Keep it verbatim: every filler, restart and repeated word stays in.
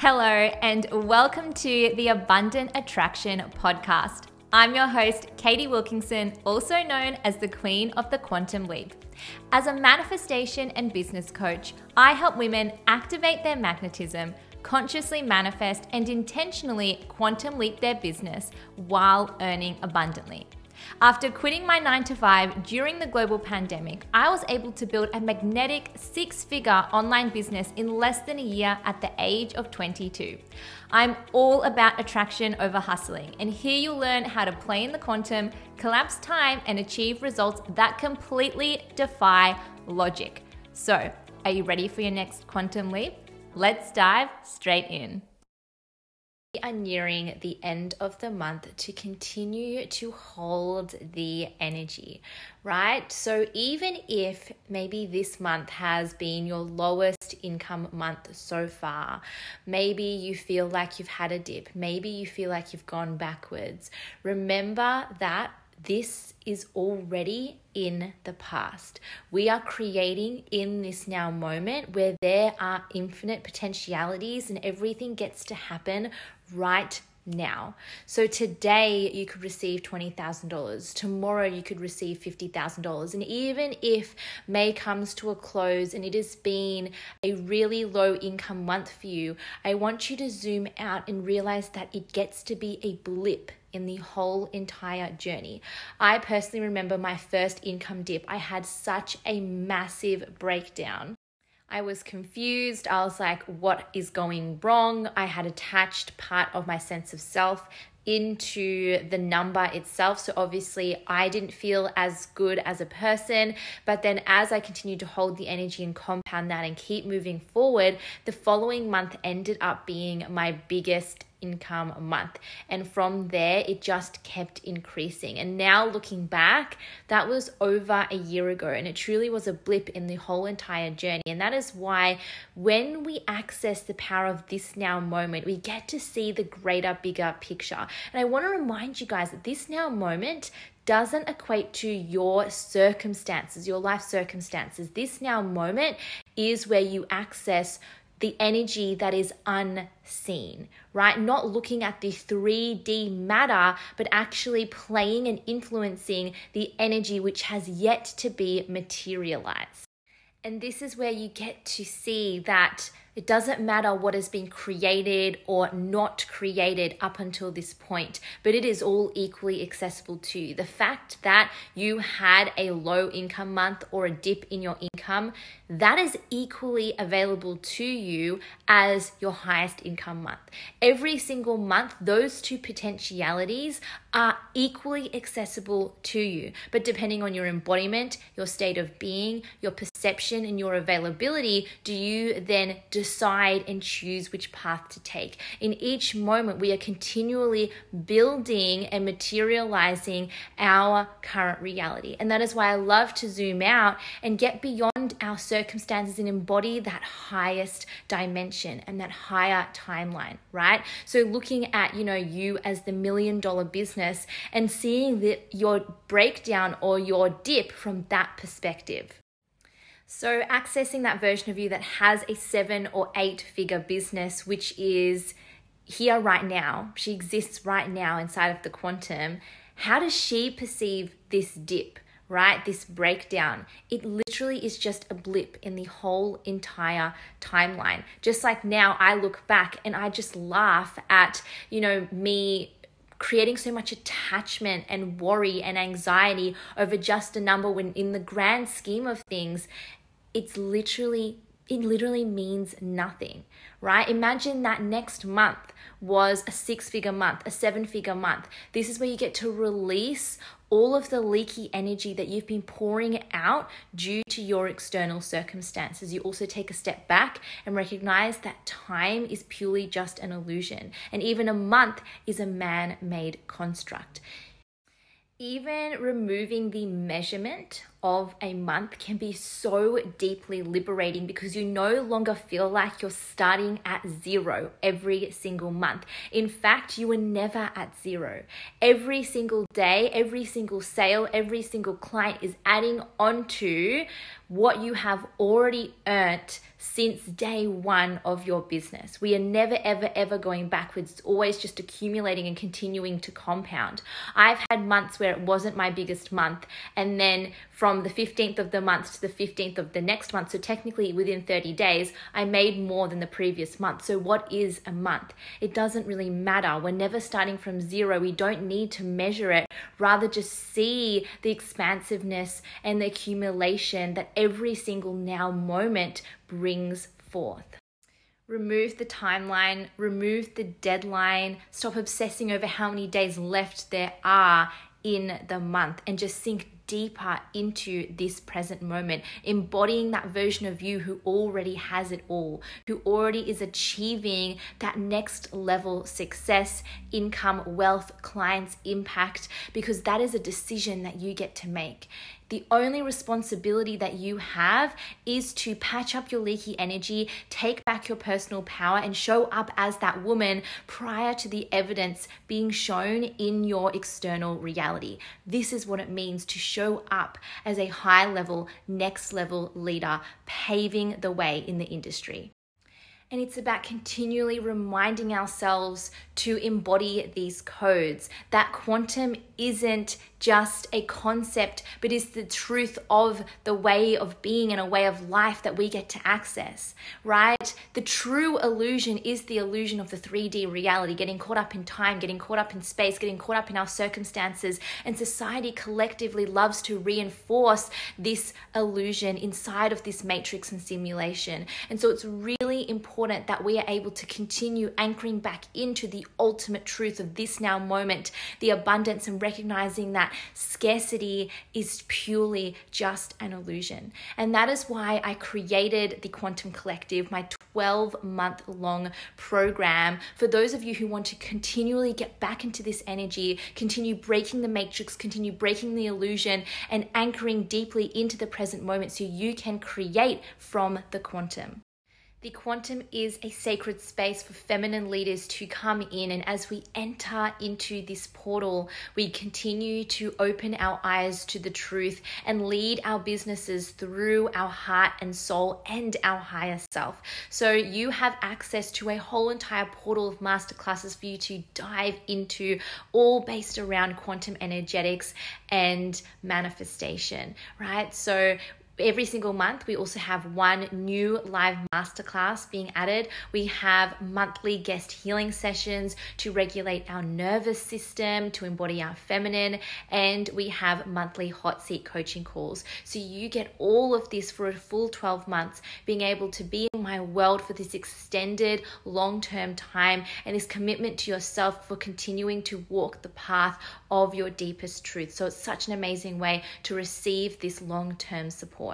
Hello, and welcome to the Abundant Attraction podcast. I'm your host, Katie Wilkinson, also known as the Queen of the Quantum Leap. As a manifestation and business coach, I help women activate their magnetism, consciously manifest, and intentionally quantum leap their business while earning abundantly. After quitting my nine to five during the global pandemic, I was able to build a magnetic six-figure online business in less than a year at the age of twenty-two. I'm all about attraction over hustling, and here you'll learn how to play in the quantum, collapse time, and achieve results that completely defy logic. So, are you ready for your next quantum leap? Let's dive straight in. We are nearing the end of the month to continue to hold the energy, right? So even if maybe this month has been your lowest income month so far, maybe you feel like you've had a dip, maybe you feel like you've gone backwards, remember that this is already in the past. We are creating in this now moment where there are infinite potentialities and everything gets to happen right now. So today you could receive twenty thousand dollars. Tomorrow you could receive fifty thousand dollars. And even if May comes to a close and it has been a really low income month for you, I want you to zoom out and realize that it gets to be a blip in the whole entire journey. I personally remember my first income dip. I had such a massive breakdown. I was confused. I was like, what is going wrong? I had attached part of my sense of self into the number itself. So obviously I didn't feel as good as a person, but then as I continued to hold the energy and compound that and keep moving forward, the following month ended up being my biggest income month. And from there, it just kept increasing. And now looking back, that was over a year ago. And it truly was a blip in the whole entire journey. And that is why when we access the power of this now moment, we get to see the greater, bigger picture. And I want to remind you guys that this now moment doesn't equate to your circumstances, your life circumstances. This now moment is where you access the energy that is unseen, right? Not looking at the three D matter, but actually playing and influencing the energy which has yet to be materialized. And this is where you get to see that it doesn't matter what has been created or not created up until this point, but it is all equally accessible to you. The fact that you had a low income month or a dip in your income, that is equally available to you as your highest income month. Every single month, those two potentialities are equally accessible to you, but depending on your embodiment, your state of being, your perception, and your availability, do you then decide Decide and choose which path to take. In each moment, we are continually building and materializing our current reality. And that is why I love to zoom out and get beyond our circumstances and embody that highest dimension and that higher timeline, right? So looking at, you know, you as the million dollar business and seeing the, your breakdown or your dip from that perspective. So accessing that version of you that has a seven or eight figure business, which is here right now, she exists right now inside of the quantum. How does she perceive this dip, right? This breakdown? It literally is just a blip in the whole entire timeline. Just like now I look back and I just laugh at, you know, me creating so much attachment and worry and anxiety over just a number when in the grand scheme of things, it's literally, it literally means nothing, right? Imagine that next month was a six-figure month, a seven-figure month. This is where you get to release all of the leaky energy that you've been pouring out due to your external circumstances. You also take a step back and recognize that time is purely just an illusion. And even a month is a man-made construct. Even removing the measurement of a month can be so deeply liberating because you no longer feel like you're starting at zero every single month. In fact, you were never at zero. Every single day, every single sale, every single client is adding on to what you have already earned since day one of your business. We are never, ever, ever going backwards. It's always just accumulating and continuing to compound. I've had months where it wasn't my biggest month, and then from the fifteenth of the month to the fifteenth of the next month, so technically within thirty days, I made more than the previous month. So what is a month? It doesn't really matter. We're never starting from zero. We don't need to measure it. Rather just see the expansiveness and the accumulation that every single now moment brings forth. Remove the timeline, remove the deadline, stop obsessing over how many days left there are in the month, and just sink deeper into this present moment, embodying that version of you who already has it all, who already is achieving that next level success, income, wealth, clients, impact, because that is a decision that you get to make. The only responsibility that you have is to patch up your leaky energy, take back your personal power, and show up as that woman prior to the evidence being shown in your external reality. This is what it means to show up as a high-level, next-level leader, paving the way in the industry. And it's about continually reminding ourselves to embody these codes, that quantum isn't just a concept, but is the truth of the way of being and a way of life that we get to access, right? The true illusion is the illusion of the three D reality, getting caught up in time, getting caught up in space, getting caught up in our circumstances, and society collectively loves to reinforce this illusion inside of this matrix and simulation. And so it's really important that we are able to continue anchoring back into the ultimate truth of this now moment, the abundance, and recognizing that scarcity is purely just an illusion. And that is why I created the Quantum Collective, my twelve month long program, for those of you who want to continually get back into this energy, continue breaking the matrix, continue breaking the illusion, and anchoring deeply into the present moment so you can create from the quantum. The quantum is a sacred space for feminine leaders to come in, and as we enter into this portal, we continue to open our eyes to the truth and lead our businesses through our heart and soul and our higher self. So you have access to a whole entire portal of masterclasses for you to dive into, all based around quantum energetics and manifestation, right? So every single month, we also have one new live masterclass being added. We have monthly guest healing sessions to regulate our nervous system, to embody our feminine, and we have monthly hot seat coaching calls. So you get all of this for a full twelve months, being able to be in my world for this extended long-term time, and this commitment to yourself for continuing to walk the path of your deepest truth. So it's such an amazing way to receive this long-term support.